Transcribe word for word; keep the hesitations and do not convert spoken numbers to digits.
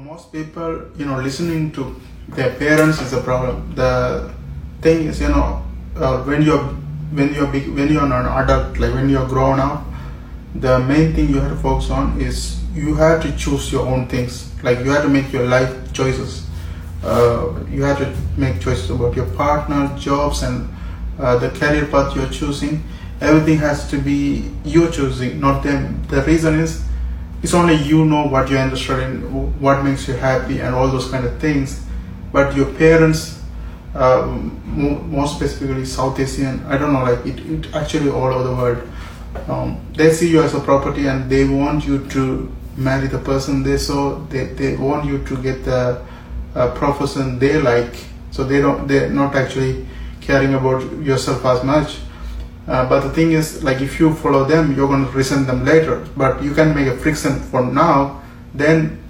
Most people, you know, listening to their parents is the problem. The thing is, you know, uh, when you're when you're big, when you're an adult, like when you're grown up, the main thing you have to focus on is you have to choose your own things. Like you have to make your life choices. Uh, you have to make choices about your partner, jobs, and uh, the career path you're choosing. Everything has to be you choosing, not them. The reason is, it's only you know what you're interested in, what makes you happy, and all those kind of things. But your parents, uh, more specifically South Asian, I don't know, like it, it actually all over the world, um, they see you as a property and they want you to marry the person they saw. They they want you to get the uh, profession they like. So they don't they're not actually caring about yourself as much. Uh, but the thing is, like if you follow them, you're going to resent them later. But you can make a friction for now, then